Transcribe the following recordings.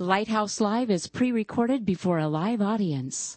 Lighthouse Live is pre-recorded before a live audience.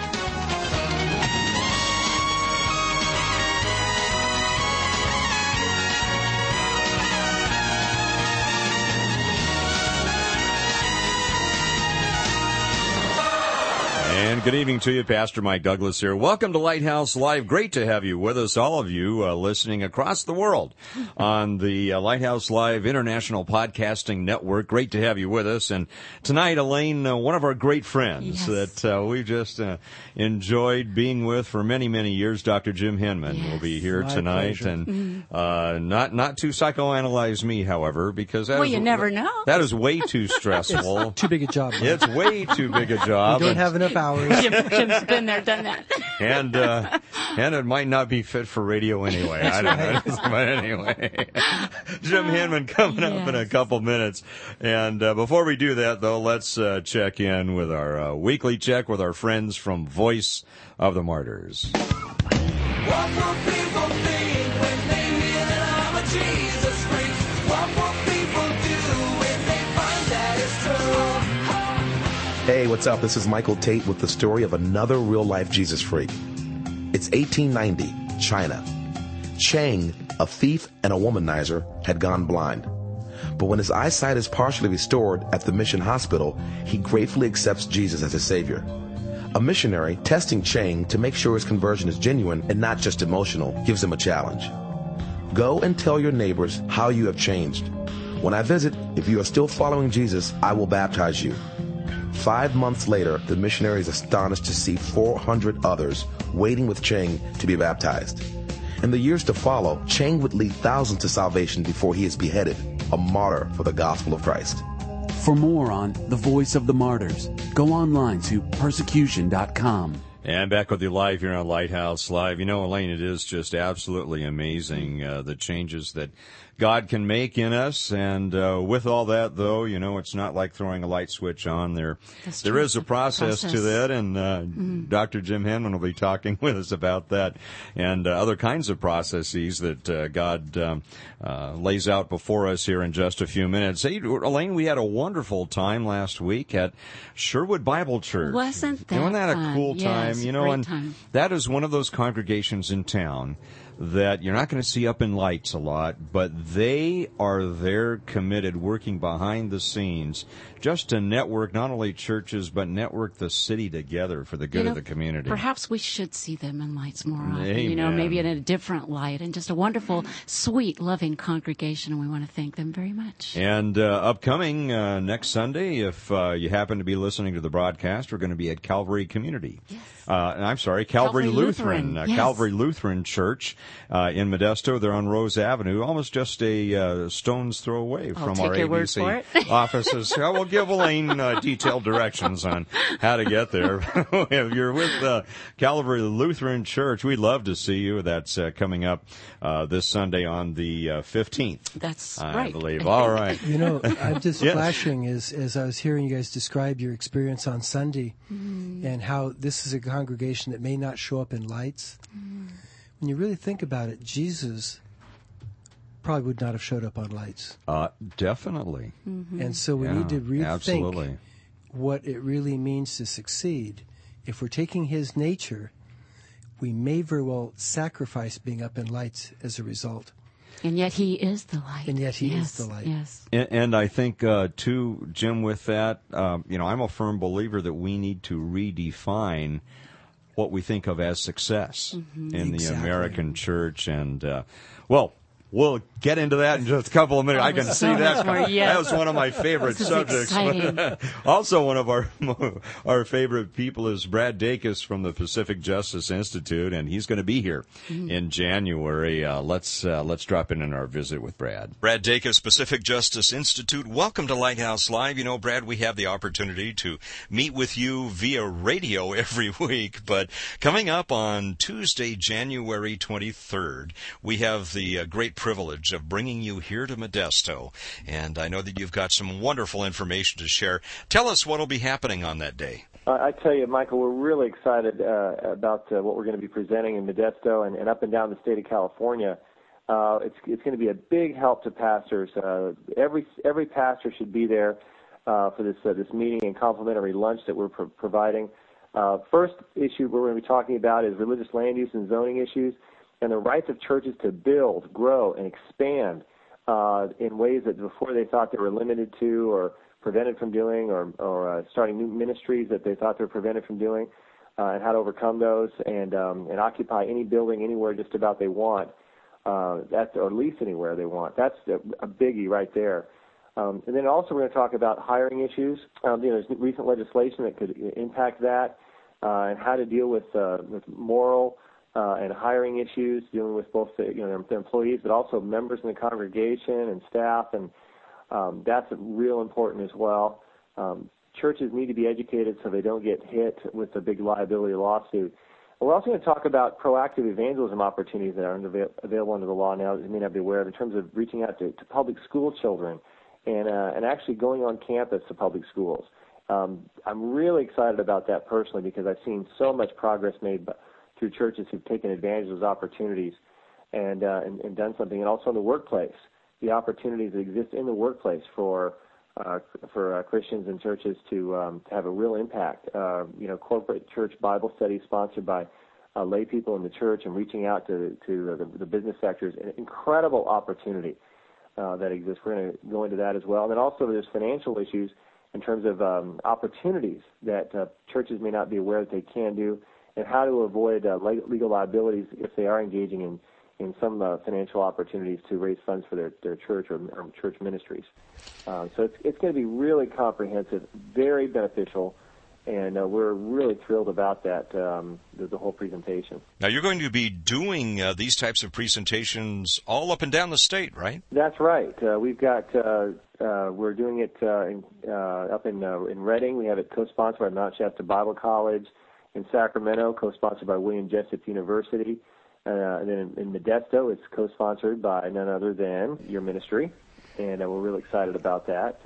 And good evening to you, Pastor Mike Douglas here. Welcome to Lighthouse Live. Great to have you with us, all of you listening across the world on the Lighthouse Live International Podcasting Network. Great to have you with us. And tonight, Elaine, one of our great friends that we've just enjoyed being with for many, many years, Dr. Jim Henman will be here tonight. Pleasure. And not to psychoanalyze me, however, because that you never know. That is way too stressful. It's too big a job. Man. It's way too big a job. You don't have enough hours. Jim's been there, done that. And it might not be fit for radio anyway. I don't know. But anyway, Jim Henman coming up in a couple minutes. And before we do that, though, let's check in with our weekly check with our friends from Voice of the Martyrs. What will people think when they hear that I'm a Jesus freak? What will people do when they find that it's true? Hey, what's up? This is Michael Tate with the story of another real-life Jesus freak. It's 1890, China. Chang, a thief and a womanizer, had gone blind. But when his eyesight is partially restored at the mission hospital, he gratefully accepts Jesus as his savior. A missionary testing Chang to make sure his conversion is genuine and not just emotional gives him a challenge. Go and tell your neighbors how you have changed. When I visit, if you are still following Jesus, I will baptize you. 5 months later, the missionary is astonished to see 400 others waiting with Cheng to be baptized. In the years to follow, Cheng would lead thousands to salvation before he is beheaded, a martyr for the gospel of Christ. For more on The Voice of the Martyrs, go online to persecution.com. And back with you live here on Lighthouse Live. You know, Elaine, it is just absolutely amazing, the changes that God can make in us. And with all that, though, you know, it's not like throwing a light switch on. There is a process to that, and Dr. Jim Henman will be talking with us about that and other kinds of processes that God lays out before us here in just a few minutes. Hey, Elaine, we had a wonderful time last week at Sherwood Bible Church. Wasn't that a cool time? Yes, you know, and time. That is one of those congregations in town that you're not going to see up in lights a lot, but they are there committed, working behind the scenes, just to network not only churches, but network the city together for the good of the community. Perhaps we should see them in lights more often, you know, maybe in a different light, and just a wonderful, sweet, loving congregation, and we want to thank them very much. And upcoming next Sunday, if you happen to be listening to the broadcast, we're going to be at Calvary Community. Yes. Calvary Lutheran. Yes. Calvary Lutheran Church. In Modesto, they're on Rose Avenue, almost just a stone's throw away from our ABC offices. I will give Elaine detailed directions on how to get there. If you're with Calvary Lutheran Church, we'd love to see you. That's comoming up this Sunday on the 15th. That's right, I believe. All right. You know, I'm just flashing as I was hearing you guys describe your experience on Sunday and how this is a congregation that may not show up in lights. When you really think about it, Jesus probably would not have showed up on lights. Definitely. Mm-hmm. And so we need to rethink what it really means to succeed. If we're taking his nature, we may very well sacrifice being up in lights as a result. And yet he is the light. And yet he is the light. Yes. And I think, too, Jim, with that, you know, I'm a firm believer that we need to redefine what we think of as success in the American church. And, well, We'll get into that in just a couple of minutes. I can see that. That was one of my favorite subjects. Also, one of our favorite people is Brad Dacus from the Pacific Justice Institute, and he's going to be here in January. Let's drop in on our visit with Brad. Brad Dacus, Pacific Justice Institute. Welcome to Lighthouse Live. You know, Brad, we have the opportunity to meet with you via radio every week, but coming up on Tuesday, January 23rd, we have the great privilege of bringing you here to Modesto, and I know that you've got some wonderful information to share. Tell us what will be happening on that day. I tell you, Michael, we're really excited about what we're going to be presenting in Modesto and up and down the state of California. It's going to be a big help to pastors. Every pastor should be there for this meeting and complimentary lunch that we're providing. First issue we're going to be talking about is religious land use and zoning issues, and the rights of churches to build, grow, and expand in ways that before they thought they were limited to or prevented from doing, or starting new ministries that they thought they were prevented from doing, and how to overcome those and occupy any building anywhere just about they want, or lease anywhere they want. That's a biggie right there. And then also we're going to talk about hiring issues. There's recent legislation that could impact that, and how to deal with moral and hiring issues, dealing with both their employees, but also members in the congregation and staff, and that's real important as well. Churches need to be educated so they don't get hit with a big liability lawsuit. And we're also going to talk about proactive evangelism opportunities that are available under the law now that you may not be aware of, in terms of reaching out to public school children and actually going on campus to public schools. I'm really excited about that personally, because I've seen so much progress made through churches who've taken advantage of those opportunities and done something. And also in the workplace, the opportunities that exist in the workplace for Christians and churches to have a real impact. Corporate church Bible studies sponsored by lay people in the church and reaching out to the business sectors, an incredible opportunity that exists. We're going to go into that as well. And then also there's financial issues in terms of opportunities that churches may not be aware that they can do, and how to avoid legal liabilities if they are engaging in some financial opportunities to raise funds for their church or church ministries. So it's going to be really comprehensive, very beneficial, and we're really thrilled about that, the whole presentation. Now, you're going to be doing these types of presentations all up and down the state, right? That's right. We're doing it up in Reading. We have it co-sponsored by Mount Shasta Bible College. In Sacramento, co-sponsored by William Jessup University. And then in Modesto, it's co-sponsored by none other than your ministry. And we're really excited about that.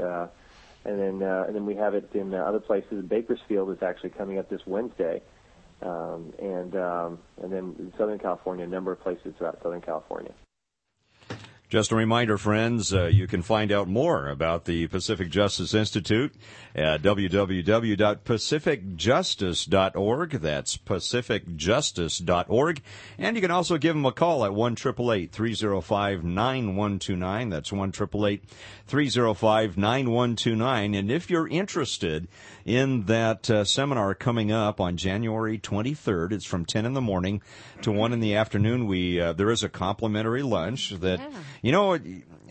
And then we have it in other places. Bakersfield is actually coming up this Wednesday. And then in Southern California, a number of places throughout Southern California. Just a reminder, friends, you can find out more about the Pacific Justice Institute at www.pacificjustice.org. That's pacificjustice.org. And you can also give them a call at 1-888-305-9129. That's 1-888-305-9129. And if you're interested in that seminar coming up on January 23rd, it's from 10 in the morning to 1 in the afternoon. There is a complimentary lunch that... Yeah. You know,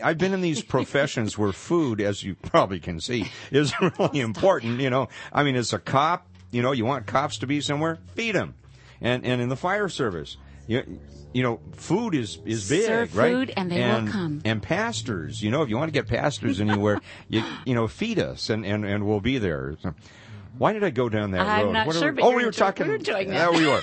I've been in these professions where food, as you probably can see, is really important. You know, I mean, as a cop, you know, you want cops to be somewhere, feed them. And in the fire service, you know, food is big, serve right? Food and they will come. And pastors, you know, if you want to get pastors anywhere, you know, feed us and we'll be there. So, why did I go down that road? I'm not sure, but we were talking. We were doing that. Yeah, we were.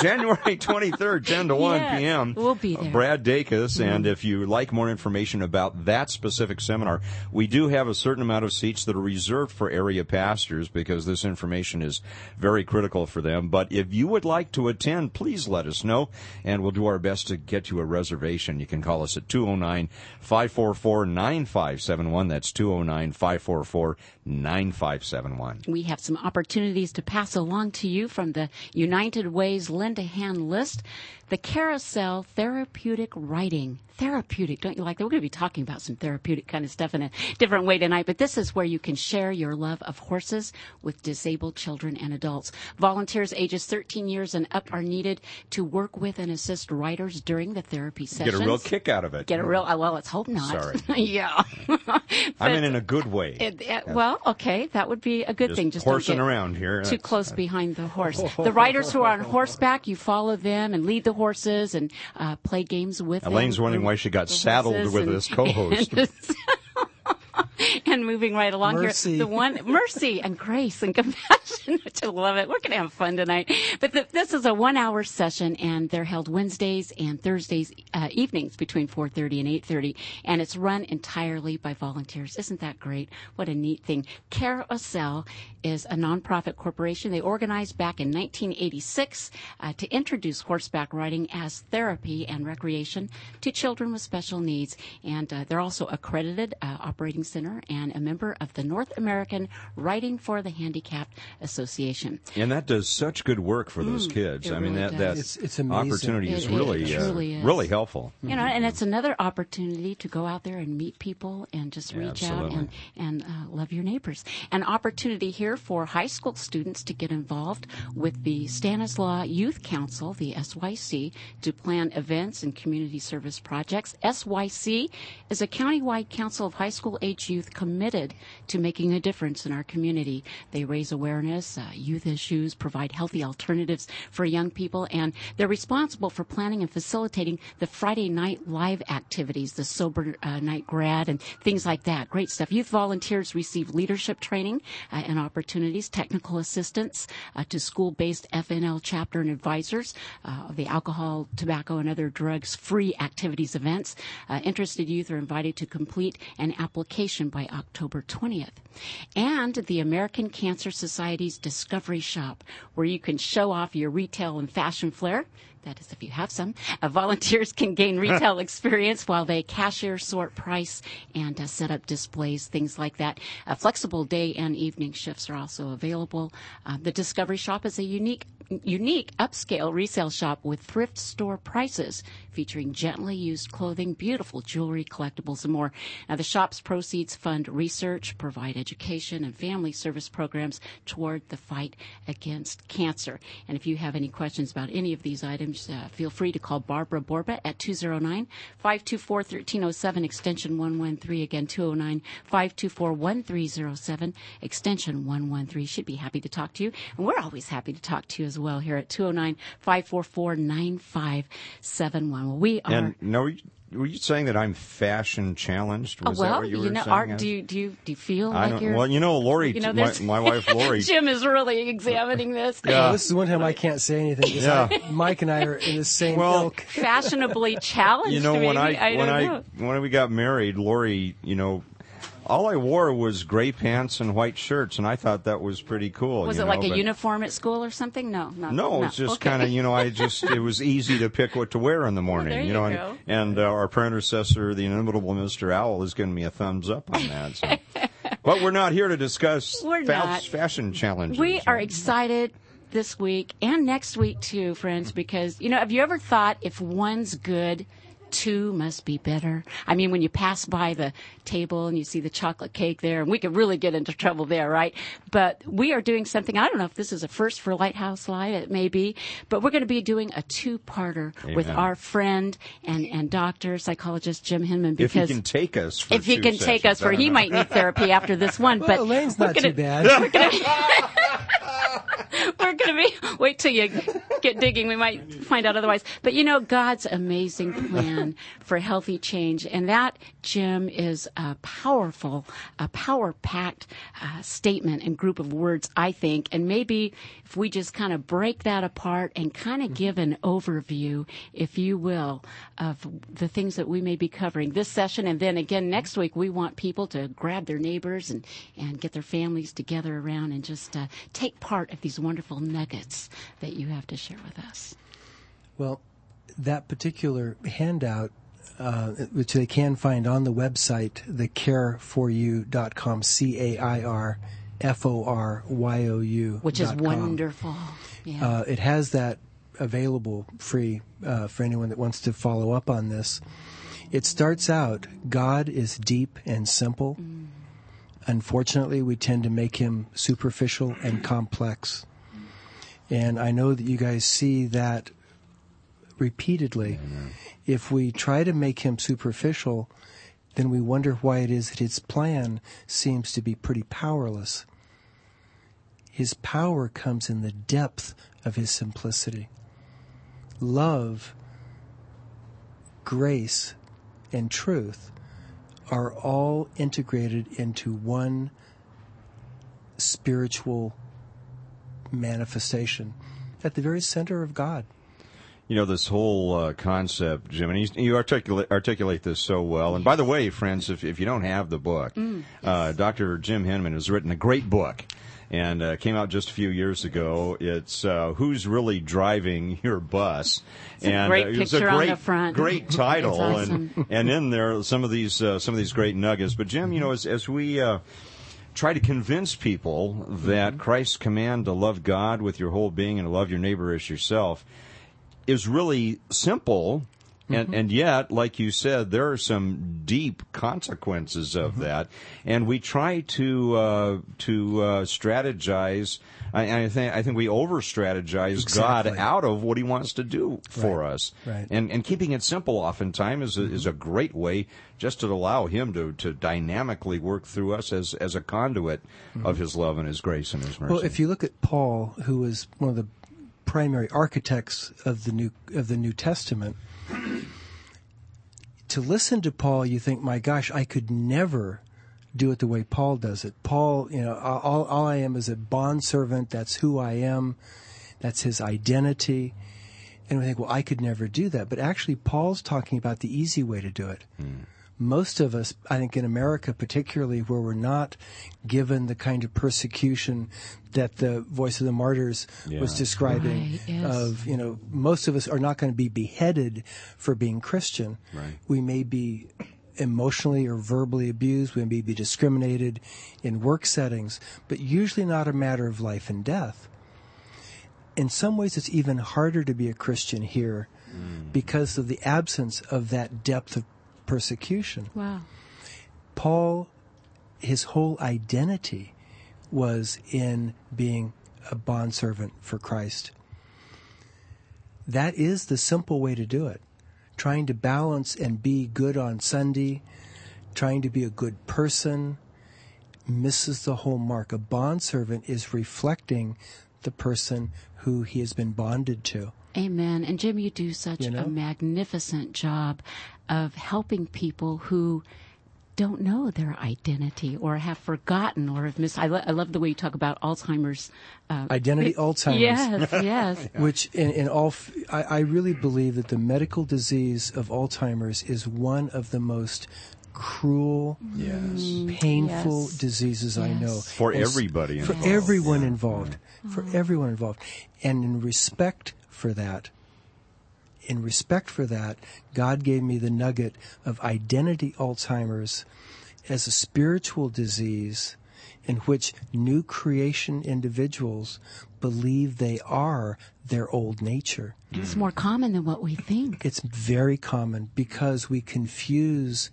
January 23rd, 10 to 1 p.m. We'll be there. Brad Dacus, and if you like more information about that specific seminar, we do have a certain amount of seats that are reserved for area pastors, because this information is very critical for them. But if you would like to attend, please let us know, and we'll do our best to get you a reservation. You can call us at 209-544-9571. That's 209-544-9571. We have some opportunities to pass along to you from the United United Way's Lend a Hand list, the Carousel Therapeutic Riding. Therapeutic, don't you like that? We're going to be talking about some therapeutic kind of stuff in a different way tonight, but this is where you can share your love of horses with disabled children and adults. Volunteers ages 13 years and up are needed to work with and assist riders during the therapy sessions. Get a real kick out of it. Get a real, well, let's hope not. Sorry. Yeah. I mean, in a good way. Well, okay, that would be a good thing. Just horsing around here. Too close behind the horse. The riders who are on horseback, you follow them and lead the horses and play games with them. Elaine's wondering why she got saddled with this co-host. And moving right along here, the one mercy and grace and compassion. I love it. We're going to have fun tonight. But this is a one-hour session, and they're held Wednesdays and Thursdays evenings between 4:30 and 8:30, and it's run entirely by volunteers. Isn't that great? What a neat thing. Carousel is a nonprofit corporation. They organized back in 1986 to introduce horseback riding as therapy and recreation to children with special needs, and they're also accredited operating center and a member of the North American Writing for the Handicapped Association. And that does such good work for those kids. I mean, really that opportunity is really helpful. You know, and it's another opportunity to go out there and meet people and just reach out and love your neighbors. An opportunity here for high school students to get involved with the Stanislaw Youth Council, the SYC, to plan events and community service projects. SYC is a countywide council of high school-age youth committed to making a difference in our community. They raise awareness, youth issues, provide healthy alternatives for young people, and they're responsible for planning and facilitating the Friday night live activities, the sober night grad, and things like that. Great stuff. Youth volunteers receive leadership training and opportunities, technical assistance to school-based FNL chapter and advisors, the alcohol, tobacco, and other drugs-free activities events. Interested youth are invited to complete an application by October 20th. And the American Cancer Society's Discovery Shop, where you can show off your retail and fashion flair. That is, if you have some. Volunteers can gain retail experience while they cashier, sort, price, and set up displays, things like that. Flexible day and evening shifts are also available. The Discovery Shop is a unique upscale resale shop with thrift store prices featuring gently used clothing, beautiful jewelry, collectibles, and more. Now, the shop's proceeds fund research, provide education, and family service programs toward the fight against cancer. And if you have any questions about any of these items, feel free to call Barbara Borba at 209-524-1307, extension 113, again, 209-524-1307, extension 113. She'd be happy to talk to you, and we're always happy to talk to you as well here at 209-544-9571. Well, we are... And were you saying that I'm fashion challenged? Was that what you were saying? Art, do you feel like you're... Well, Lori, my wife Lori... Jim is really examining this. Yeah. This is one time I can't say anything. Yeah. Mike and I are in the same ilk. Fashionably challenged, maybe. When we got married, Lori, all I wore was gray pants and white shirts, and I thought that was pretty cool. Was it like a uniform at school or something? No, it was just kind of, it was easy to pick what to wear in the morning. Well, there you go. And our predecessor, the inimitable Mr. Owl, is giving me a thumbs up on that. So. But we're not here to discuss fashion challenges. We are excited this week and next week, too, friends, because, have you ever thought if one's good, two must be better? I mean, when you pass by the table and you see the chocolate cake there, and we could really get into trouble there, right? But we are doing something. I don't know if this is a first for Lighthouse Live. It may be. But we're going to be doing a two-parter with our friend and doctor, psychologist Jim Henman. Because if he can take us for he might need therapy after this one. Well, but Elaine's not too bad. We're going wait till you get digging. We might find out otherwise. But God's amazing plan for healthy change. And that, Jim, is a power-packed statement and group of words, I think. And maybe if we just kind of break that apart and kind of give an overview, if you will, of the things that we may be covering this session. And then again, next week, we want people to grab their neighbors and get their families together around and just take part of these wonderful nuggets that you have to share with us. Well, that particular handout, which they can find on the website, thecareforyou.com, C-A-I-R thecareforyou.com. Which is wonderful. Yeah. It has that available free for anyone that wants to follow up on this. It starts out, God is deep and simple. Mm. Unfortunately, we tend to make him superficial and complex. Mm. And I know that you guys see that repeatedly. Mm. If we try to make him superficial, then we wonder why it is that his plan seems to be pretty powerless. His power comes in the depth of his simplicity. Love, grace, and truth are all integrated into one spiritual manifestation at the very center of God. You know, this whole concept, Jim, and you articulate this so well. And by the way, friends, if you don't have the book, Dr. Jim Henman has written a great book and came out just a few years ago. It's Who's Really Driving Your Bus? It's and a great picture on the front. Great title. It's awesome. And in there, some of these great nuggets. But Jim, you know, as we try to convince people that Christ's command to love God with your whole being and to love your neighbor as yourself is really simple, and yet, like you said, there are some deep consequences of that. And we try to strategize. I think we over-strategize God out of what he wants to do for us. Right. And keeping it simple oftentimes is a great way just to allow him to dynamically work through us as a conduit of his love and his grace and his mercy. Well, if you look at Paul, who is one of the primary architects of the New Testament, to listen to Paul, you think, my gosh, I could never do it the way Paul does it. Paul, you know, all I am is a bondservant. That's who I am. That's his identity. And we think, well, I could never do that. But actually, Paul's talking about the easy way to do it. Mm. Most of us, I think in America particularly, where we're not given the kind of persecution that the Voice of the Martyrs was describing, of, you know, most of us are not going to be beheaded for being Christian. Right. We may be emotionally or verbally abused. We may be discriminated in work settings, but usually not a matter of life and death. In some ways, it's even harder to be a Christian here because of the absence of that depth of persecution. Wow. Paul, his whole identity was in being a bondservant for Christ. That is the simple way to do it. Trying to balance and be good on Sunday, trying to be a good person, misses the whole mark. A bondservant is reflecting the person who he has been bonded to. Amen. And Jim, you do such a magnificent job of helping people who don't know their identity or have forgotten or have missed. I love the way you talk about Alzheimer's. Identity Alzheimer's. Yes, yes. Which I really believe that the medical disease of Alzheimer's is one of the most cruel, painful diseases I know. For everybody involved. For everyone involved. Yeah. For everyone involved. And in respect for that, God gave me the nugget of identity Alzheimer's as a spiritual disease in which new creation individuals believe they are their old nature. It's more common than what we think. It's very common because we confuse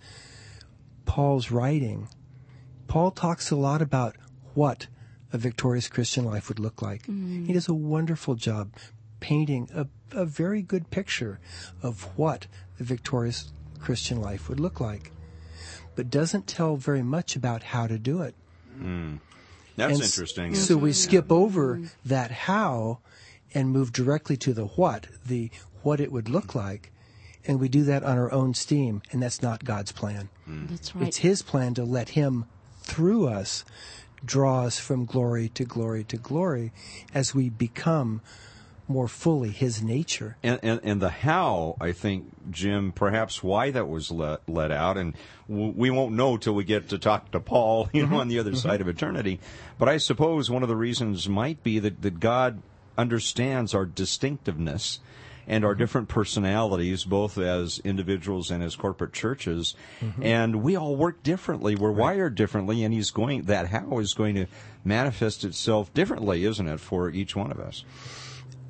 Paul's writing. Paul talks a lot about what a victorious Christian life would look like. He does a wonderful job painting a very good picture of what the victorious Christian life would look like, but doesn't tell very much about how to do it. That's interesting. So we skip over that how and move directly to the what it would look like, and we do that on our own steam, and that's not God's plan. That's right. It's his plan to let him, through us, draw us from glory to glory to glory as we become more fully his nature. And the how, I think, Jim, perhaps why that was let out, and we won't know till we get to talk to Paul, you know, on the other side of eternity. But I suppose one of the reasons might be that God understands our distinctiveness and our different personalities, both as individuals and as corporate churches. Mm-hmm. And we all work differently. We're wired differently, and that how is going to manifest itself differently, isn't it, for each one of us?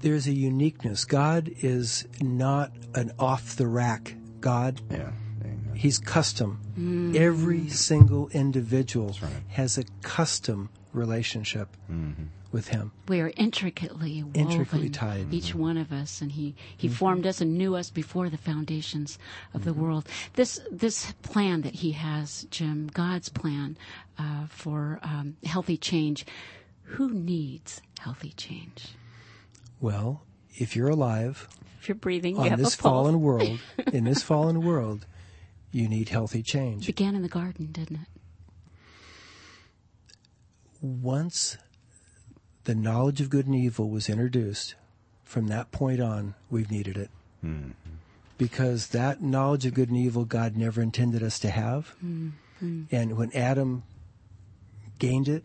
There's a uniqueness. God is not an off-the-rack God. Yeah. He's custom. Mm-hmm. Every single individual has a custom relationship with him. We are intricately woven, intricately tied, each one of us, and he formed us and knew us before the foundations of the world. This plan that he has, Jim, God's plan for healthy change. Who needs healthy change? Well, if you're alive, if you're breathing, in this fallen world, you need healthy change. It began in the garden, didn't it? Once the knowledge of good and evil was introduced, from that point on, we've needed it. Mm-hmm. Because that knowledge of good and evil God never intended us to have. Mm-hmm. And when Adam gained it,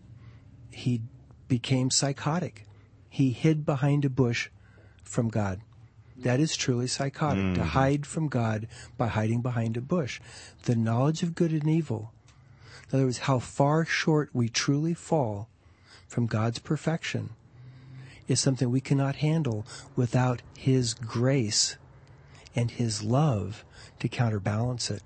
he became psychotic. He hid behind a bush from God. That is truly psychotic, to hide from God by hiding behind a bush. The knowledge of good and evil, in other words, how far short we truly fall from God's perfection, is something we cannot handle without his grace and his love to counterbalance it.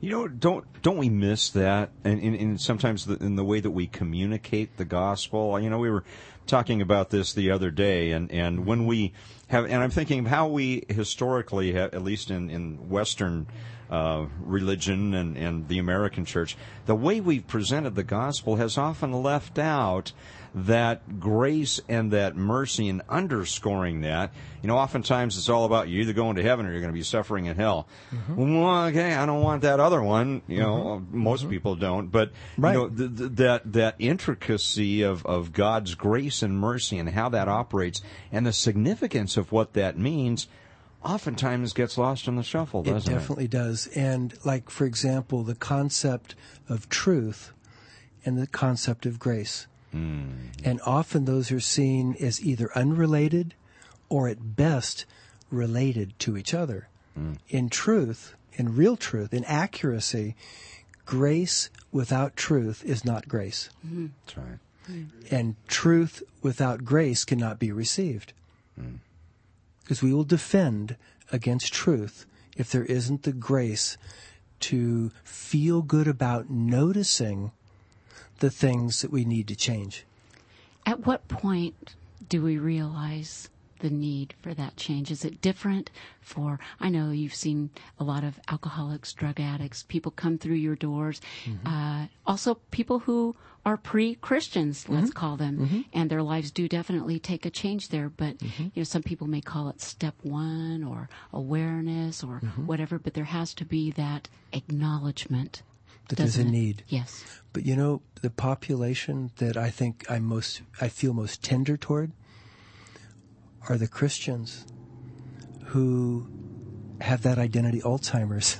You know, don't we miss that? And sometimes in the way that we communicate the gospel. You know, we were talking about this the other day, and when we have, and I'm thinking of how we historically have, at least in Western religion and the American church, the way we've presented the gospel has often left out that grace and that mercy, and underscoring that, you know, oftentimes it's all about you either going to heaven or you're going to be suffering in hell. Mm-hmm. Well, okay, I don't want that other one. You know, most people don't, but you know, that intricacy of God's grace and mercy and how that operates and the significance of what that means oftentimes gets lost in the shuffle, doesn't it? It definitely does. And like, for example, the concept of truth and the concept of grace. And often those are seen as either unrelated or at best related to each other. In truth, in real truth, in accuracy, grace without truth is not grace. That's right. And truth without grace cannot be received. Because we will defend against truth if there isn't the grace to feel good about noticing the things that we need to change. At what point do we realize the need for that change? Is it different for, I know you've seen a lot of alcoholics, drug addicts, people come through your doors, also people who are pre-Christians, let's call them, and their lives do definitely take a change there, but you know, some people may call it step one or awareness or whatever, but there has to be that acknowledgement that there's a need. Yes. But you know, the population that I think I feel most tender toward are the Christians who have that identity Alzheimer's.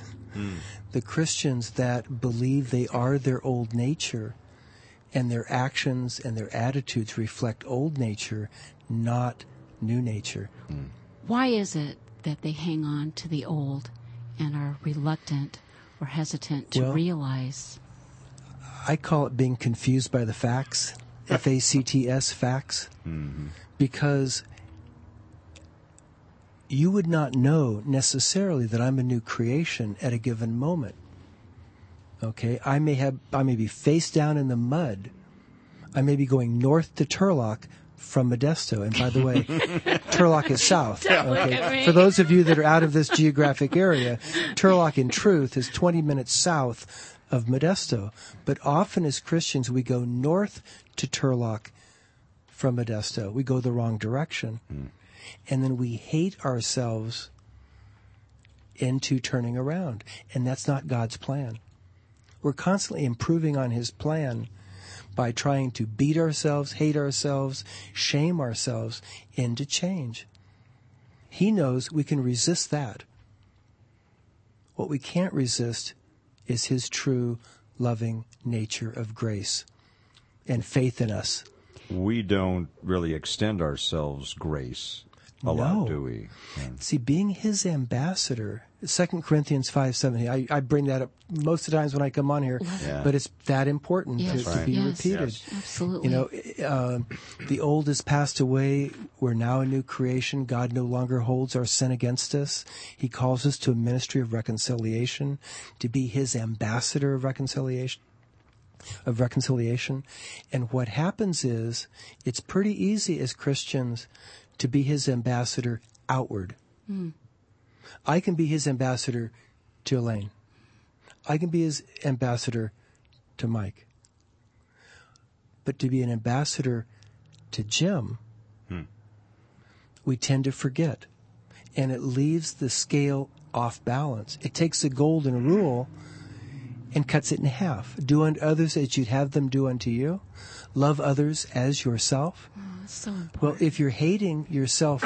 The Christians that believe they are their old nature, and their actions and their attitudes reflect old nature, not new nature. Why is it that they hang on to the old and are reluctant or hesitant to realize? I call it being confused by the facts, F-A-C-T-S, facts, because you would not know necessarily that I'm a new creation at a given moment. Okay, I may be face down in the mud. I may be going north to Turlock from Modesto, and by the way, Turlock is south. Okay. For those of you that are out of this geographic area, Turlock in truth is 20 minutes south of Modesto. But often as Christians, we go north to Turlock from Modesto. We go the wrong direction. And then we hate ourselves into turning around. And that's not God's plan. We're constantly improving on his plan by trying to beat ourselves, hate ourselves, shame ourselves into change. He knows we can resist that. What we can't resist is his true, loving nature of grace and faith in us. We don't really extend ourselves grace lot, do we? Yeah. See, being his ambassador, 2 Corinthians 5:17, I bring that up most of the times when I come on here, yeah. but it's that important to be repeated. Yes. Absolutely. You know, the old has passed away. We're now a new creation. God no longer holds our sin against us. He calls us to a ministry of reconciliation, to be his ambassador of reconciliation. And what happens is, it's pretty easy as Christians to be his ambassador outward. Mm. I can be his ambassador to Elaine. I can be his ambassador to Mike. But to be an ambassador to Jim, we tend to forget. And it leaves the scale off balance. It takes the golden rule and cuts it in half. Do unto others as you'd have them do unto you. Love others as yourself. Oh, that's so important. Well, if you're hating yourself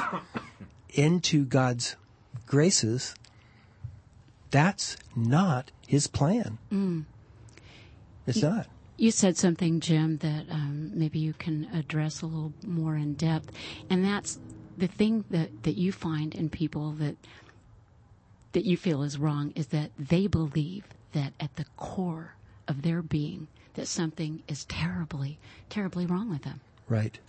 into God's graces, that's not his plan. Mm. It's not. You said something, Jim, that maybe you can address a little more in depth. And that's the thing that you find in people that you feel is wrong, is that they believe that at the core of their being that something is terribly, terribly wrong with them. Right.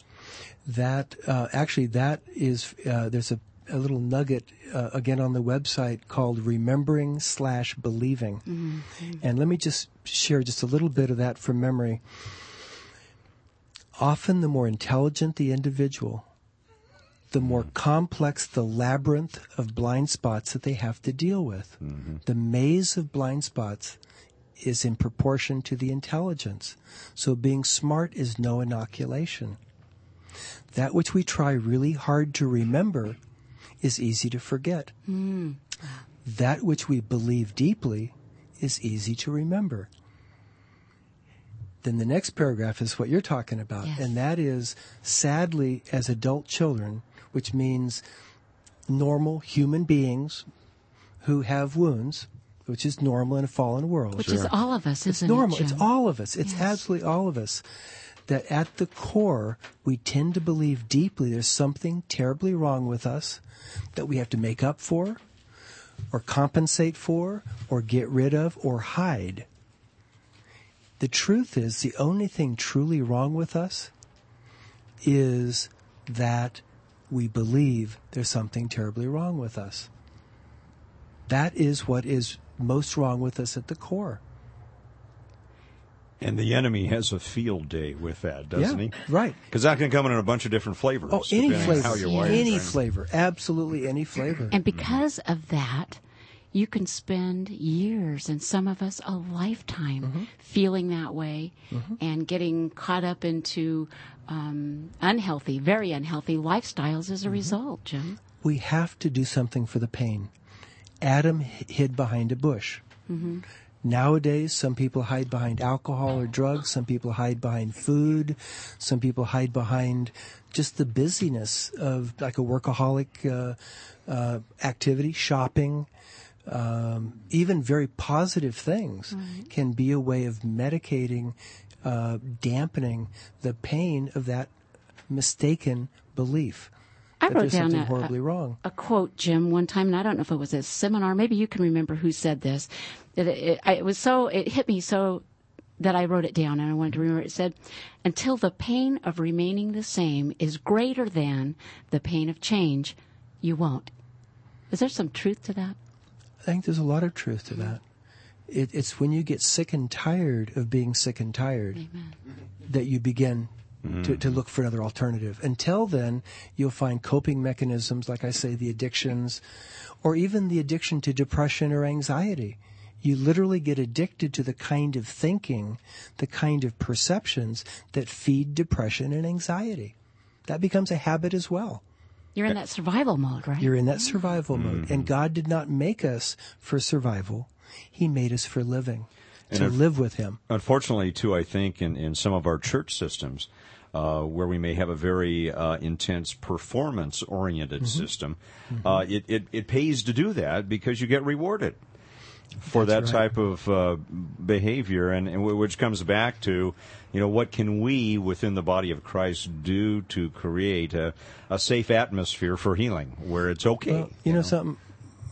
That, actually, that is, there's a little nugget, again, on the website called remembering/believing. Mm-hmm. And let me just share just a little bit of that from memory. Often the more intelligent the individual, the more complex the labyrinth of blind spots that they have to deal with. Mm-hmm. The maze of blind spots is in proportion to the intelligence. So being smart is no inoculation. That which we try really hard to remember is easy to forget. Mm. That which we believe deeply is easy to remember. Then the next paragraph is what you're talking about, yes. and that is, sadly, as adult children, which means normal human beings who have wounds, which is normal in a fallen world. Which is all of us, isn't it, Jim? It's normal. It's all of us. It's absolutely all of us. That at the core, we tend to believe deeply there's something terribly wrong with us that we have to make up for or compensate for or get rid of or hide. The truth is, the only thing truly wrong with us is that we believe there's something terribly wrong with us. That is what is most wrong with us at the core. And the enemy has a field day with that, doesn't he? Right. Because that can come in a bunch of different flavors. Oh, any flavor. How you're wired, any flavor. Absolutely any flavor. And because of that, you can spend years, and some of us a lifetime, feeling that way and getting caught up into unhealthy, very unhealthy lifestyles as a result, Jim. We have to do something for the pain. Adam hid behind a bush. Mm-hmm. Nowadays, some people hide behind alcohol or drugs. Some people hide behind food. Some people hide behind just the busyness of like a workaholic activity, shopping. Even very positive things can be a way of medicating, dampening the pain of that mistaken belief that there's something horribly wrong. I wrote down a quote, Jim, one time, and I don't know if it was a seminar. Maybe you can remember who said this. That it hit me so that I wrote it down, and I wanted to remember. It said, "Until the pain of remaining the same is greater than the pain of change, you won't." Is there some truth to that? I think there's a lot of truth to that. It's when you get sick and tired of being sick and tired that you begin to look for another alternative. Until then, you'll find coping mechanisms, like I say, the addictions, or even the addiction to depression or anxiety. You literally get addicted to the kind of thinking, the kind of perceptions that feed depression and anxiety. That becomes a habit as well. You're in that survival mode, right? You're in that survival mode. And God did not make us for survival. He made us for living, to live with him. Unfortunately, too, I think in some of our church systems, where we may have a very intense performance-oriented system, it pays to do that because you get rewarded. for that type of behavior, and which comes back to, you know, what can we within the body of Christ do to create a safe atmosphere for healing where it's okay? Well, you know something,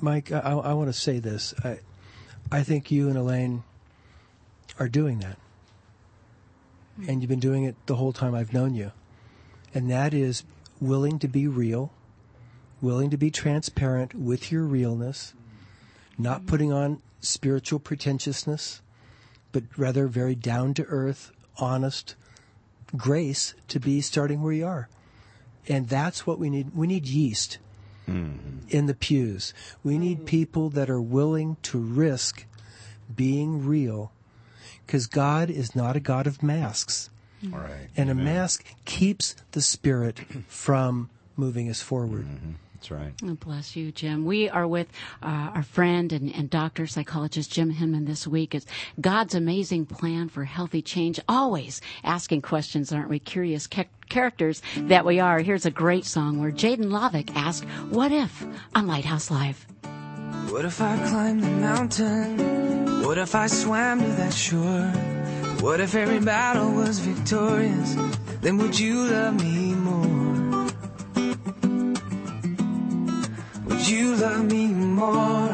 Mike, I want to say this. I think you and Elaine are doing that, and you've been doing it the whole time I've known you, and that is willing to be real, willing to be transparent with your realness, not putting on spiritual pretentiousness, but rather very down-to-earth, honest grace to be starting where you are. And that's what we need. We need yeast in the pews. We need people that are willing to risk being real, because God is not a God of masks. All right. And a mask keeps the Spirit from moving us forward. That's right. Oh, bless you, Jim. We are with our friend and doctor, psychologist Jim Henman this week. It's God's amazing plan for healthy change. Always asking questions, aren't we? Curious characters that we are. Here's a great song where Jaden Lavik asked, "What if?" on Lighthouse Live. What if I climbed the mountain? What if I swam to that shore? What if every battle was victorious? Then would you love me more? You love me more.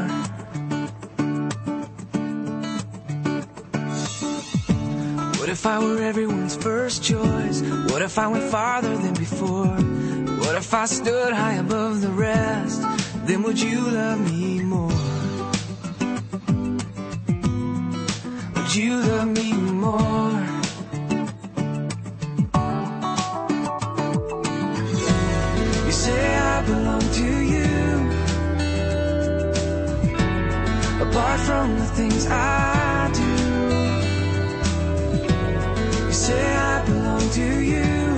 What if I were everyone's first choice? What if I went farther than before? What if I stood high above the rest? Then would you love me more? Would you love me more? You say I belong to you. Apart from the things I do, you say I belong to you.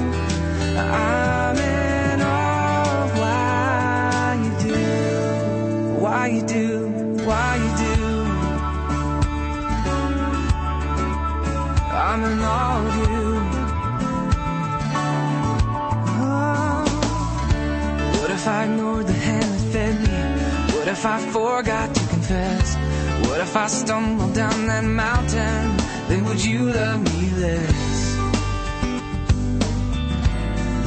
I'm in awe of why you do, why you do, why you do. I'm in awe of you. Oh. What if I ignored the hand that fed me? What if I forgot to confess? What if I stumbled down that mountain? Then would you love me less?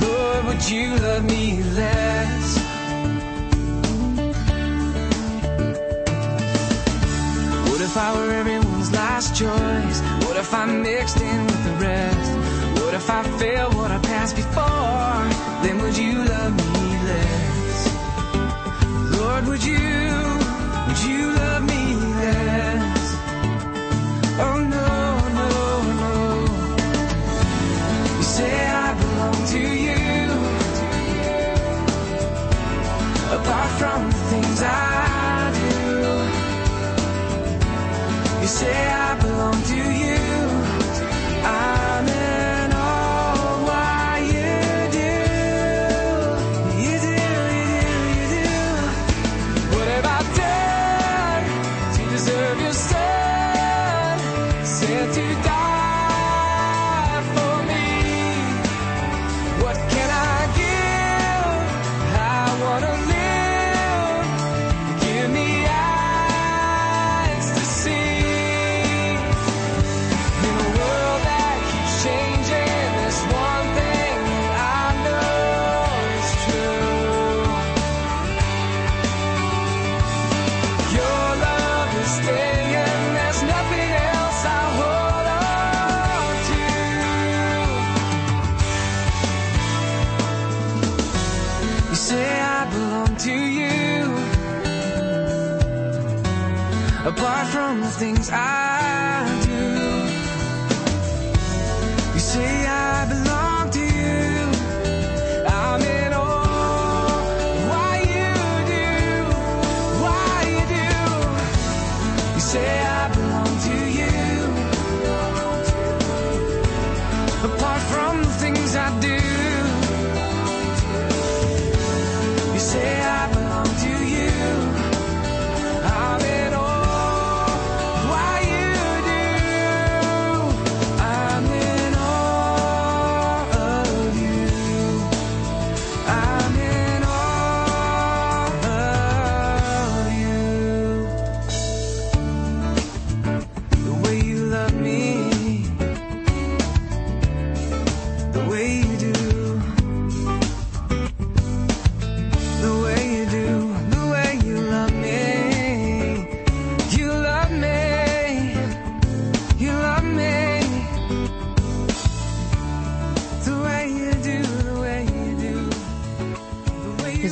Lord, would you love me less? What if I were everyone's last choice? What if I mixed in with the rest? What if I failed what I passed before? Then would you love me less? Lord, would you love me less? Oh no, no, no. You say I belong to you. Apart from the things I do, you say I belong to you. I'm in awe of why you do. You do, you do, you do. What have I done deserve your son, sent to die for me? What can I give? I want to live. Give me eyes to see. In a world that keeps changing, there's one thing that I know is true. Your love stay, and there's nothing else I hold on to. You say I belong to you. Apart from the things I do, you say I belong to you. I'm in awe. Say I belong to you. Apart from the things I do, you say I belong to you. I'm in awe of why you do. I'm in awe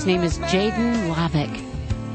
His name is Jaden Lavik,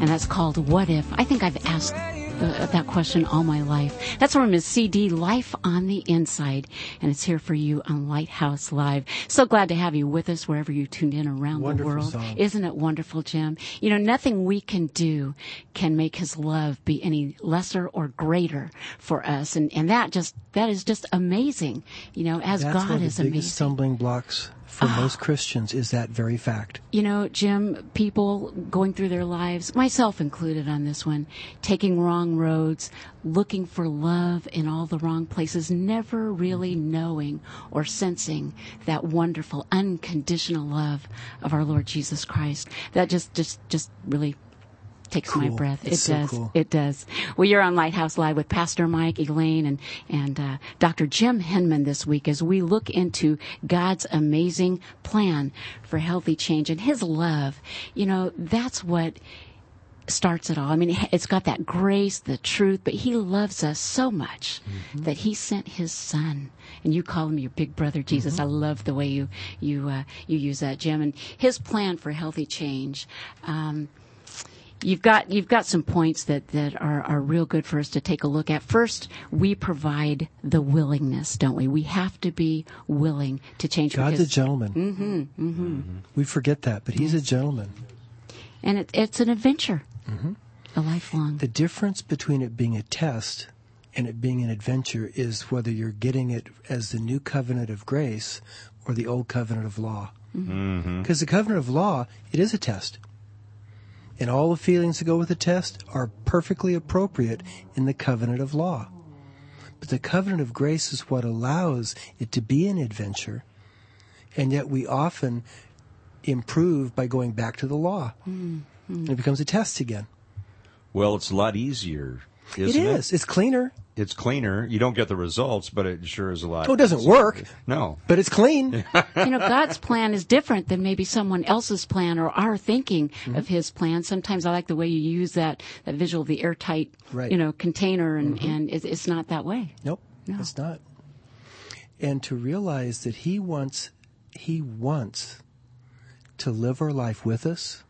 and that's called What If. I think I've asked that question all my life. That's from his CD, Life on the Inside, and it's here for you on Lighthouse Live. So glad to have you with us wherever you tuned in around wonderful the world. Song. Isn't it wonderful, Jim? You know, nothing we can do can make his love be any lesser or greater for us, and that is just amazing. You know, as that's God is amazing. That's one of the biggest stumbling blocks for most Christians is that very fact. You know, Jim, people going through their lives, myself included on this one, taking wrong roads, looking for love in all the wrong places, never really knowing or sensing that wonderful, unconditional love of our Lord Jesus Christ. That just really takes cool. my breath. It's it does. So cool. It does. Well, you're on Lighthouse Live with Pastor Mike, Elaine, and Dr. Jim Henman this week as we look into God's amazing plan for healthy change and his love. You know, that's what starts it all. I mean, it's got that grace, the truth, but he loves us so much mm-hmm. that he sent his son. And you call him your big brother, Jesus. Mm-hmm. I love the way you use that, Jim. And his plan for healthy change, You've got some points that are real good for us to take a look at. First, we provide the willingness, don't we? We have to be willing to change. God's a gentleman. Mm-hmm, mm-hmm. Mm-hmm. We forget that, but he's a gentleman. And it's an adventure, mm-hmm. a lifelong. The difference between it being a test and it being an adventure is whether you're getting it as the new covenant of grace or the old covenant of law. Because mm-hmm. mm-hmm. the covenant of law, it is a test. And all the feelings that go with the test are perfectly appropriate in the covenant of law. But the covenant of grace is what allows it to be an adventure, and yet we often improve by going back to the law. Mm-hmm. And it becomes a test again. Well, it's a lot easier, isn't it? It is. It's cleaner. It's cleaner. You don't get the results, but it sure is a lot. Oh, it doesn't work. No. But it's clean. You know, God's plan is different than maybe someone else's plan or our thinking mm-hmm. of his plan. Sometimes I like the way you use that visual of the airtight, right. you know, container, and, mm-hmm. and it's not that way. Nope. No. It's not. And to realize that he wants to live our life with us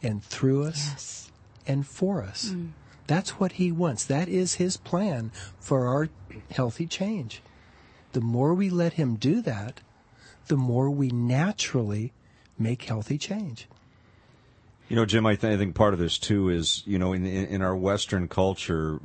and through us yes. and for us. Mm. That's what he wants. That is his plan for our healthy change. The more we let him do that, the more we naturally make healthy change. You know, Jim, I think part of this, too, is, you know, in our Western culture,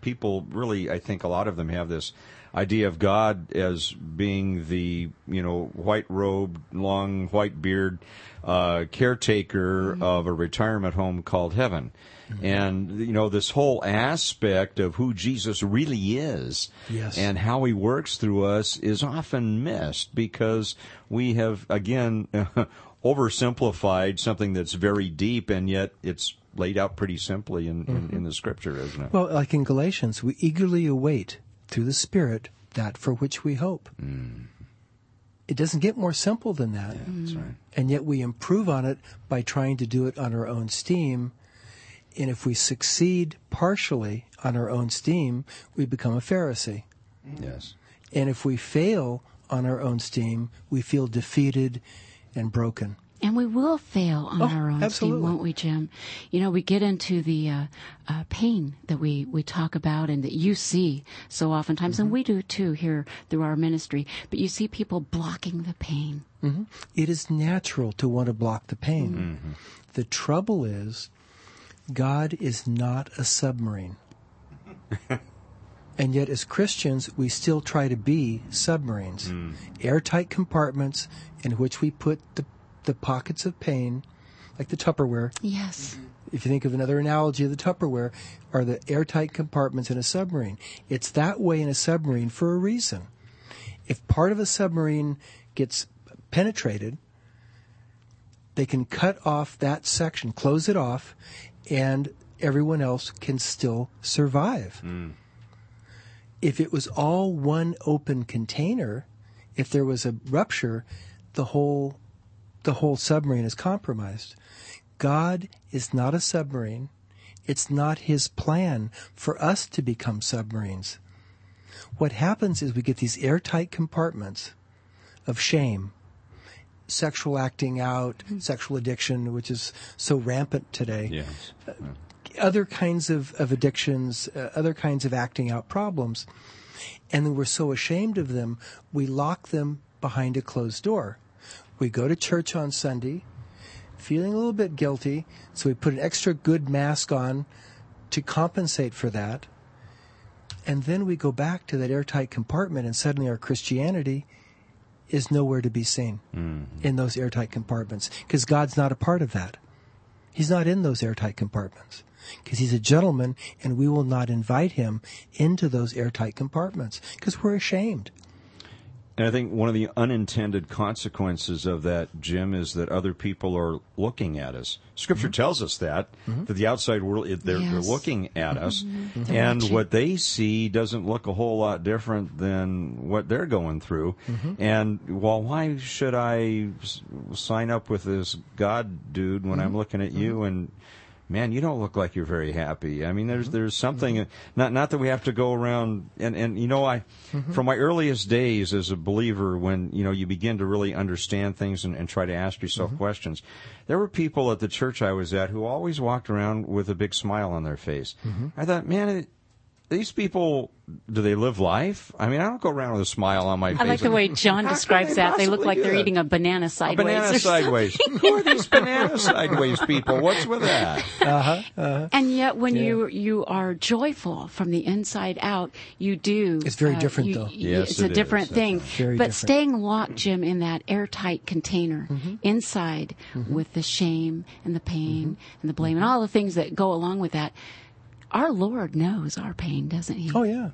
people really, I think a lot of them have this idea of God as being the, you know, white-robed, long white beard caretaker mm-hmm. of a retirement home called heaven. Mm-hmm. And, you know, this whole aspect of who Jesus really is yes. and how he works through us is often missed because we have, again, oversimplified something that's very deep, and yet it's laid out pretty simply in the Scripture, isn't it? Well, like in Galatians, we eagerly await through the Spirit that for which we hope. Mm. It doesn't get more simple than that. Yeah, that's right. And yet we improve on it by trying to do it on our own steam. And if we succeed partially on our own steam, we become a Pharisee. Yes. And if we fail on our own steam, we feel defeated and broken. And we will fail on our own absolutely. Steam, won't we, Jim? You know, we get into the pain that we talk about and that you see so oftentimes, mm-hmm. and we do too here through our ministry, but you see people blocking the pain. Mm-hmm. It is natural to want to block the pain. Mm-hmm. The trouble is, God is not a submarine. And yet, as Christians, we still try to be submarines, airtight compartments in which we put the pockets of pain, like the Tupperware. Yes. If you think of another analogy of the Tupperware, are the airtight compartments in a submarine. It's that way in a submarine for a reason. If part of a submarine gets penetrated, they can cut off that section, close it off, and everyone else can still survive. Mm. If it was all one open container, if there was a rupture, the whole submarine is compromised. God is not a submarine. It's not his plan for us to become submarines. What happens is we get these airtight compartments of shame sexual acting out, sexual addiction, which is so rampant today. Yes. Other kinds of addictions, other kinds of acting out problems. And then we're so ashamed of them, we lock them behind a closed door. We go to church on Sunday, feeling a little bit guilty, so we put an extra good mask on to compensate for that. And then we go back to that airtight compartment, and suddenly our Christianity is nowhere to be seen in those airtight compartments, because God's not a part of that. He's not in those airtight compartments, because he's a gentleman, and we will not invite him into those airtight compartments because we're ashamed. And I think one of the unintended consequences of that, Jim, is that other people are looking at us. Scripture tells us that, that the outside world, they're looking at us, and what they see doesn't look a whole lot different than what they're going through. And, well, why should I sign up with this God dude when I'm looking at you and... Man, you don't look like you're very happy. I mean, there's something, not that we have to go around, and you know, I, from my earliest days as a believer, when, you know, you begin to really understand things and try to ask yourself questions, there were people at the church I was at who always walked around with a big smile on their face. I thought, man, these people, do they live life? I mean, I don't go around with a smile on my face. I like the way John describes that. They look like they're eating a banana sideways. A banana sideways. Who are these banana sideways people? What's with that? And yet, when you are joyful from the inside out, you do. It's very different, though. Yes, it's a different thing. Very different. But staying locked, Jim, in that airtight container inside with the shame and the pain and the blame and all the things that go along with that. Our Lord knows our pain, doesn't he? Oh, yeah.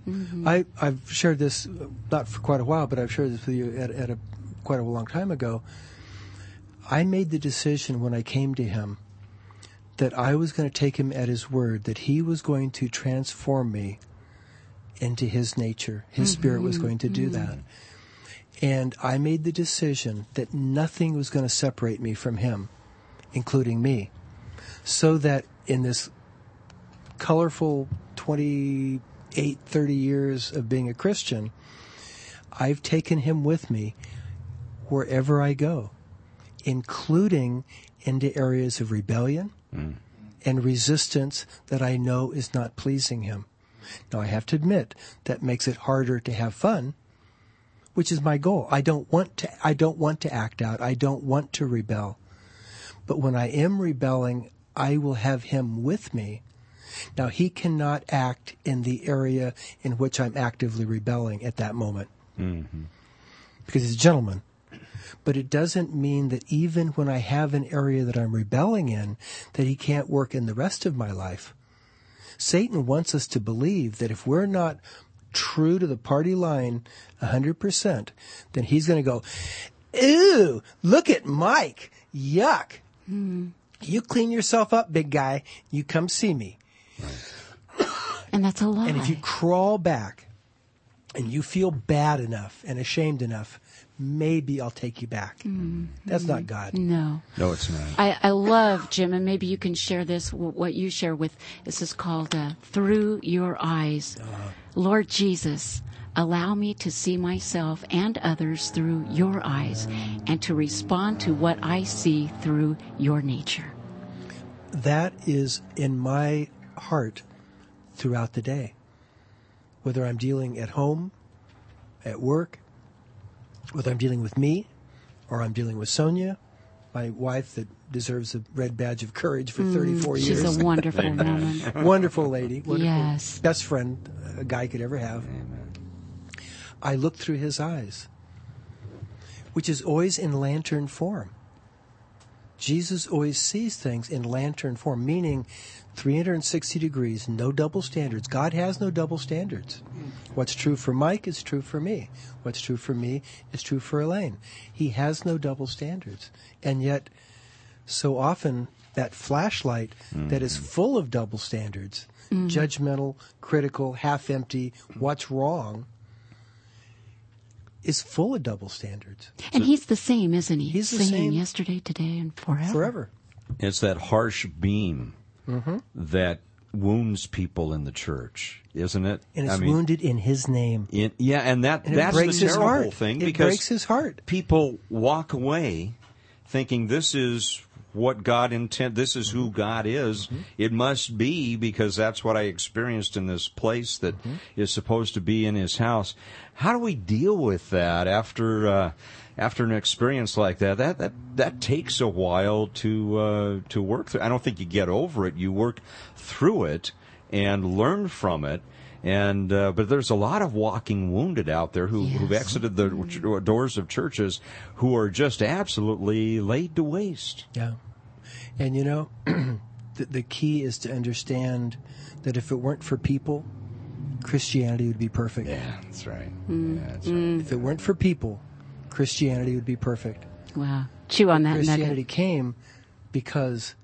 I've shared this, not for quite a while, but I've shared this with you at quite a long time ago. I made the decision when I came to him that I was going to take him at his word, that he was going to transform me into his nature. His spirit was going to do that. And I made the decision that nothing was going to separate me from him, including me, so that in this colorful 28, 30 years of being a Christian, I've taken him with me wherever I go, including into areas of rebellion and resistance that I know is not pleasing him. Now, I have to admit, that makes it harder to have fun, which is my goal. I don't want to act out. I don't want to rebel. But when I am rebelling, I will have him with me. Now, he cannot act in the area in which I'm actively rebelling at that moment because he's a gentleman. But it doesn't mean that even when I have an area that I'm rebelling in, that he can't work in the rest of my life. Satan wants us to believe that if we're not true to the party line 100%, then he's going to go, "Ooh, look at Mike. Yuck. You clean yourself up, big guy. You come see me." And that's a lie. And if you crawl back and you feel bad enough and ashamed enough, maybe I'll take you back. That's not God. No, it's not. I love, Jim, and maybe you can share this, what you share with, this is called Through Your Eyes. Lord Jesus, allow me to see myself and others through your eyes and to respond to what I see through your nature. That is in my heart throughout the day, whether I'm dealing at home, at work, whether I'm dealing with me or I'm dealing with Sonia, my wife that deserves a red badge of courage for 34 years. She's a wonderful woman. Wonderful lady. Wonderful, yes. Best friend a guy could ever have. Amen. I look through his eyes, which is always in lantern form. Jesus always sees things in lantern form, meaning 360 degrees, no double standards. God has no double standards. What's true for Mike is true for me. What's true for me is true for Elaine. He has no double standards. And yet, so often, that flashlight that is full of double standards, judgmental, critical, half-empty, what's wrong, is full of double standards. And he's the same, isn't he? He's the same yesterday, today, and forever. It's that harsh beam that wounds people in the church, isn't it? And it's wounded in his name. And that's the terrible thing. It breaks his heart. People walk away thinking this is what God intended, this is who God is. Mm-hmm. It must be, because that's what I experienced in this place that is supposed to be in His house. How do we deal with that after after an experience like that? That takes a while to work through. I don't think you get over it. You work through it and learn from it. And but there's a lot of walking wounded out there who've exited the doors of churches who are just absolutely laid to waste. Yeah. And, you know, the key is to understand that if it weren't for people, Christianity would be perfect. Yeah, that's right. Mm. Yeah, that's right. Mm. If it weren't for people, Christianity would be perfect. Wow. Chew on that nugget. Christianity came because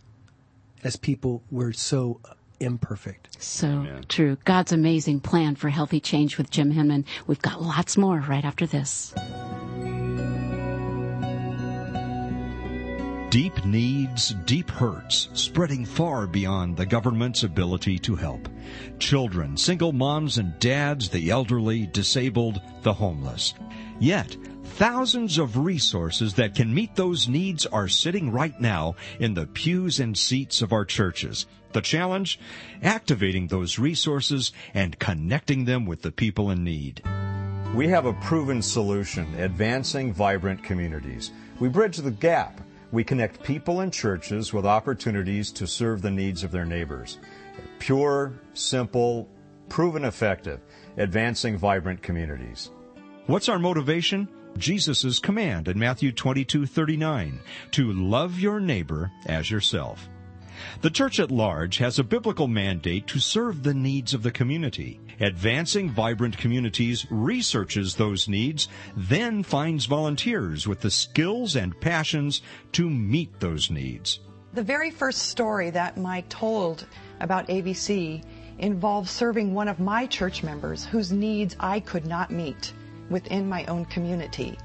as people we're so imperfect. So Amen. True. God's amazing plan for healthy change with Jim Henman. We've got lots more right after this. Deep needs, deep hurts, spreading far beyond the government's ability to help. Children, single moms and dads, the elderly, disabled, the homeless. Yet, thousands of resources that can meet those needs are sitting right now in the pews and seats of our churches. The challenge? Activating those resources and connecting them with the people in need. We have a proven solution, Advancing Vibrant Communities. We bridge the gap. We connect people and churches with opportunities to serve the needs of their neighbors. Pure, simple, proven effective, Advancing Vibrant Communities. What's our motivation? Jesus' command in Matthew 22:39, to love your neighbor as yourself. The church at large has a biblical mandate to serve the needs of the community. Advancing Vibrant Communities researches those needs, then finds volunteers with the skills and passions to meet those needs. The very first story that Mike told about ABC involved serving one of my church members whose needs I could not meet within my own community.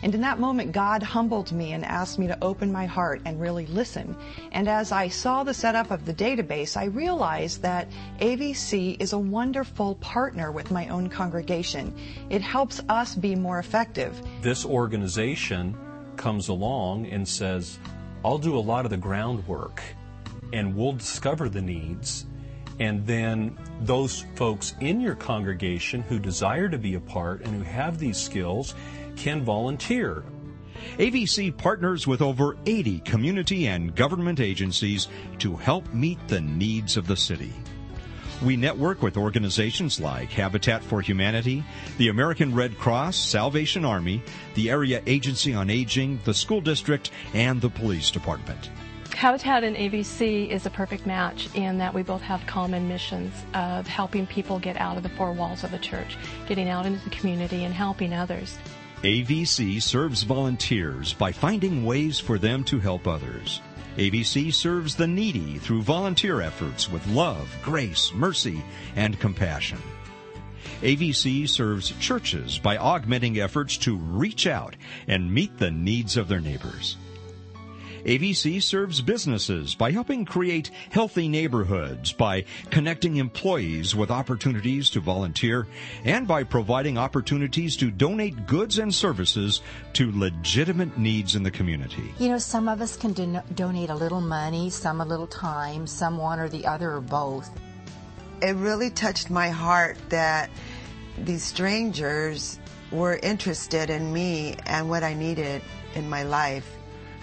And in that moment, God humbled me and asked me to open my heart and really listen. And as I saw the setup of the database, I realized that AVC is a wonderful partner with my own congregation. It helps us be more effective. This organization comes along and says, I'll do a lot of the groundwork and we'll discover the needs. And then those folks in your congregation who desire to be a part and who have these skills can volunteer. AVC partners with over 80 community and government agencies to help meet the needs of the city. We network with organizations like Habitat for Humanity, the American Red Cross, Salvation Army, the Area Agency on Aging, the school district, and the police department. Habitat and AVC is a perfect match in that we both have common missions of helping people get out of the four walls of the church, getting out into the community and helping others. AVC serves volunteers by finding ways for them to help others. AVC serves the needy through volunteer efforts with love, grace, mercy, and compassion. AVC serves churches by augmenting efforts to reach out and meet the needs of their neighbors. AVC serves businesses by helping create healthy neighborhoods, by connecting employees with opportunities to volunteer, and by providing opportunities to donate goods and services to legitimate needs in the community. You know, some of us can donate a little money, some a little time, some one or the other or both. It really touched my heart that these strangers were interested in me and what I needed in my life.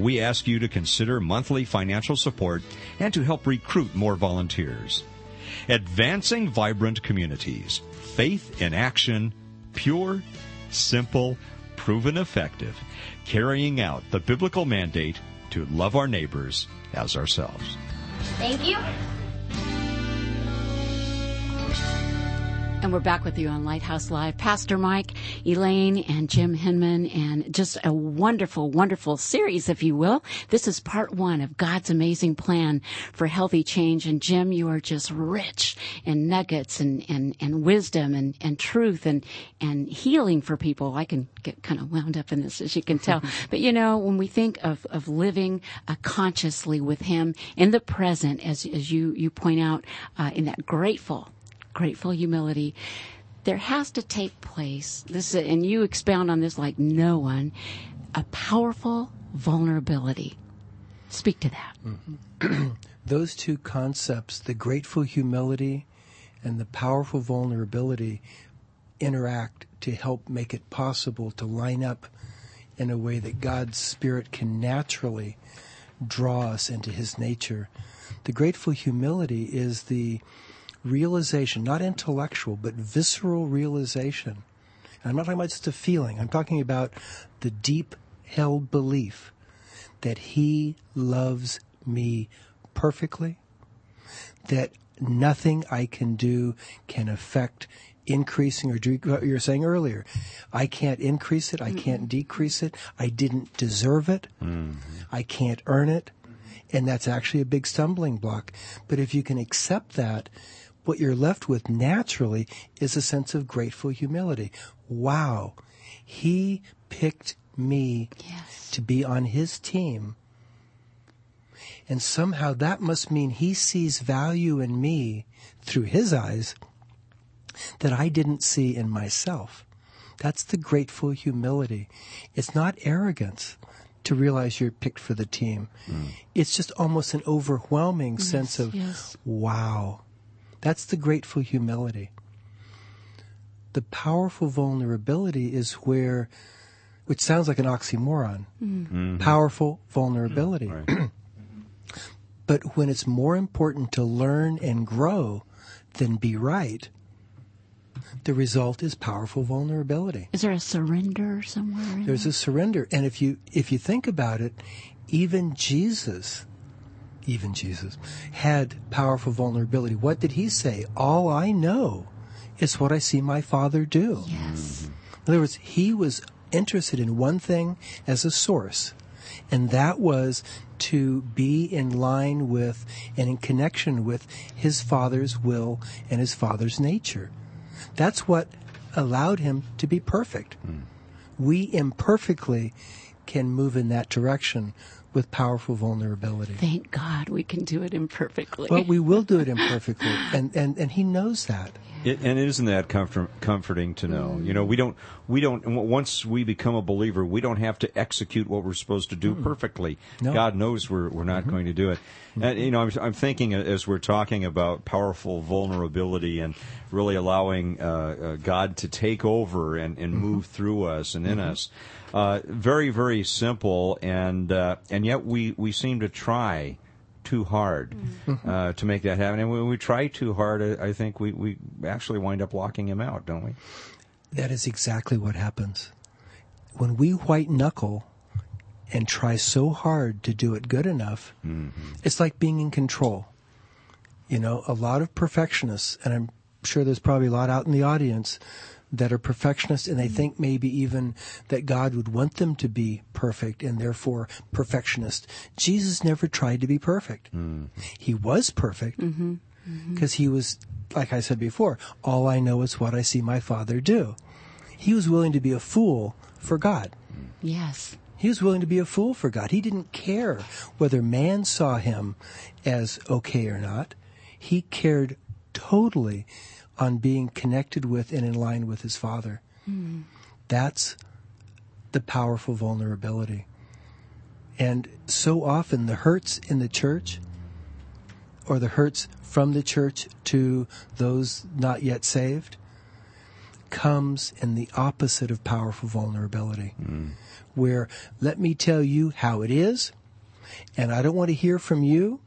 We ask you to consider monthly financial support and to help recruit more volunteers. Advancing Vibrant Communities. Faith in action. Pure, simple, proven effective. Carrying out the biblical mandate to love our neighbors as ourselves. Thank you. And we're back with you on Lighthouse Live. Pastor Mike, Elaine, and Jim Henman, and just a wonderful, wonderful series, if you will. This is part one of God's amazing plan for healthy change. And Jim, you are just rich in nuggets and wisdom and truth and healing for people. I can get kind of wound up in this, as you can tell. But, you know, when we think of living consciously with Him in the present, as you point out, in that grateful humility, there has to take place, this is, and you expound on this like no one, a powerful vulnerability. Speak to that. Mm-hmm. Those two concepts, the grateful humility and the powerful vulnerability, interact to help make it possible to line up in a way that God's Spirit can naturally draw us into His nature. The grateful humility is the realization, not intellectual, but visceral realization. And I'm not talking about just a feeling. I'm talking about the deep-held belief that He loves me perfectly, that nothing I can do can affect increasing, or what you were saying earlier, I can't increase it, I can't decrease it, I didn't deserve it, I can't earn it, and that's actually a big stumbling block. But if you can accept that, what you're left with naturally is a sense of grateful humility. Wow, He picked me to be on His team, and somehow that must mean He sees value in me through His eyes that I didn't see in myself. That's the grateful humility. It's not arrogance to realize you're picked for the team. It's just almost an overwhelming sense of, wow. That's the grateful humility. The powerful vulnerability is where, which sounds like an oxymoron, powerful vulnerability. Right. But when it's more important to learn and grow than be right, the result is powerful vulnerability. Is there a surrender somewhere? There's a surrender. And if you think about it, even Jesus had powerful vulnerability. What did He say? All I know is what I see my Father do. Yes. In other words, He was interested in one thing as a source, and that was to be in line with and in connection with His Father's will and His Father's nature. That's what allowed Him to be perfect. We imperfectly can move in that direction with powerful vulnerability. Thank God we can do it imperfectly. Well, we will do it imperfectly, and He knows that. And isn't that comforting to know? You know, we don't. Once we become a believer, we don't have to execute what we're supposed to do perfectly. No. God knows we're not going to do it. And you know, I'm thinking as we're talking about powerful vulnerability and really allowing God to take over and move through us and in us. Very, very simple, and yet we seem to try too hard to make that happen. And when we try too hard, I think we actually wind up locking Him out, don't we? That is exactly what happens. When we white-knuckle and try so hard to do it good enough, it's like being in control. You know, a lot of perfectionists, and I'm sure there's probably a lot out in the audience that are perfectionists, and they think maybe even that God would want them to be perfect and therefore perfectionist. Jesus never tried to be perfect. He was perfect because He was, like I said before, all I know is what I see my Father do. He was willing to be a fool for God. Yes. He was willing to be a fool for God. He didn't care whether man saw Him as okay or not. He cared totally on being connected with and in line with His Father. That's the powerful vulnerability. And so often the hurts in the church, or the hurts from the church to those not yet saved, comes in the opposite of powerful vulnerability, where let me tell you how it is, and I don't want to hear from you.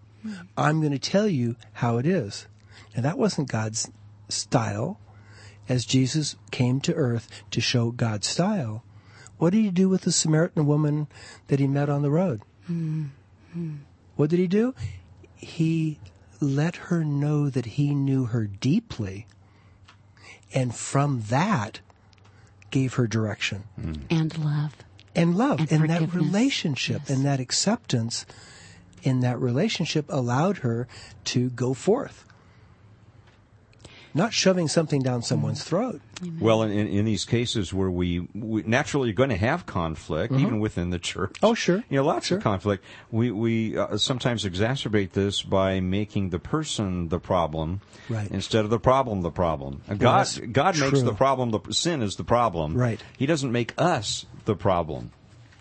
I'm going to tell you how it is. And that wasn't God's style. As Jesus came to earth to show God's style, what did He do with the Samaritan woman that He met on the road? What did He do? He let her know that He knew her deeply And from that, gave her direction. Mm. And love. And love. And that relationship, yes, and that acceptance in that relationship allowed her to go forth. Not shoving something down someone's throat. Amen. Well, in these cases where we naturally are going to have conflict, mm-hmm, even within the church. Oh, sure. You know, lots, sure, of conflict. We sometimes exacerbate this by making the person the problem, right, instead of the problem the problem. And well, God makes the problem, the sin is the problem. Right. He doesn't make us the problem.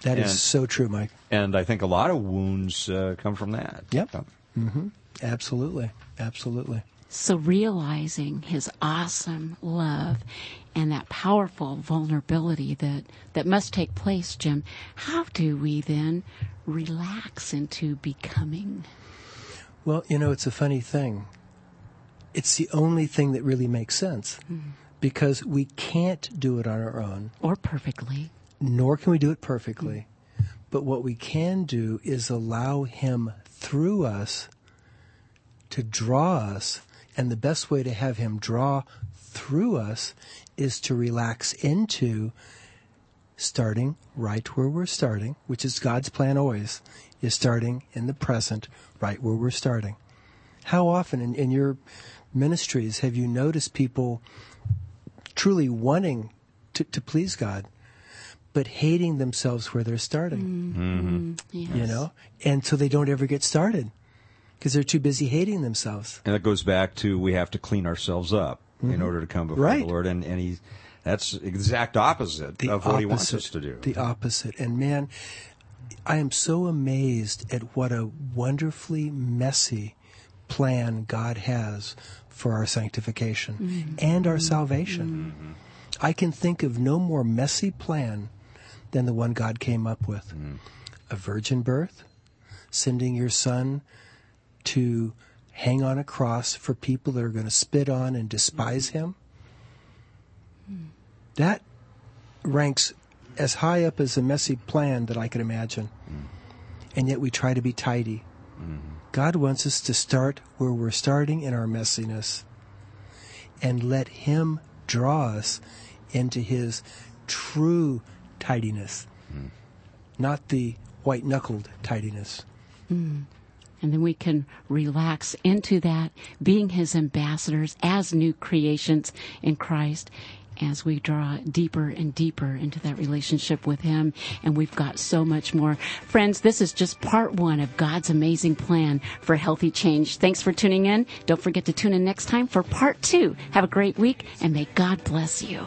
That is so true, Mike. And I think a lot of wounds come from that. Yep. So. Mm-hmm. Absolutely. Absolutely. So realizing his awesome love and that powerful vulnerability that must take place, Jim, how do we then relax into becoming? Well, you know, it's a funny thing. It's the only thing that really makes sense, mm, because we can't do it on our own. Or perfectly. Nor can we do it perfectly. Mm. But what we can do is allow him through us to draw us. And the best way to have him draw through us is to relax into starting right where we're starting, which is God's plan always, is starting in the present, right where we're starting. How often in your ministries have you noticed people truly wanting to please God, but hating themselves where they're starting? Mm-hmm. Yes. You know, and so they don't ever get started. Because they're too busy hating themselves. And it goes back to we have to clean ourselves up, mm-hmm, in order to come before, right, the Lord. And that's exact opposite of what he wants us to do. The opposite. And man, I am so amazed at what a wonderfully messy plan God has for our sanctification, mm-hmm, and our salvation. Mm-hmm. I can think of no more messy plan than the one God came up with. Mm-hmm. A virgin birth, sending your son to hang on a cross for people that are going to spit on and despise him. That ranks as high up as a messy plan that I could imagine. And yet we try to be tidy. God wants us to start where we're starting in our messiness and let him draw us into his true tidiness, not the white-knuckled tidiness. And then we can relax into that, being his ambassadors as new creations in Christ, as we draw deeper and deeper into that relationship with him. And we've got so much more. Friends, this is just part one of God's amazing plan for healthy change. Thanks for tuning in. Don't forget to tune in next time for part two. Have a great week, and may God bless you.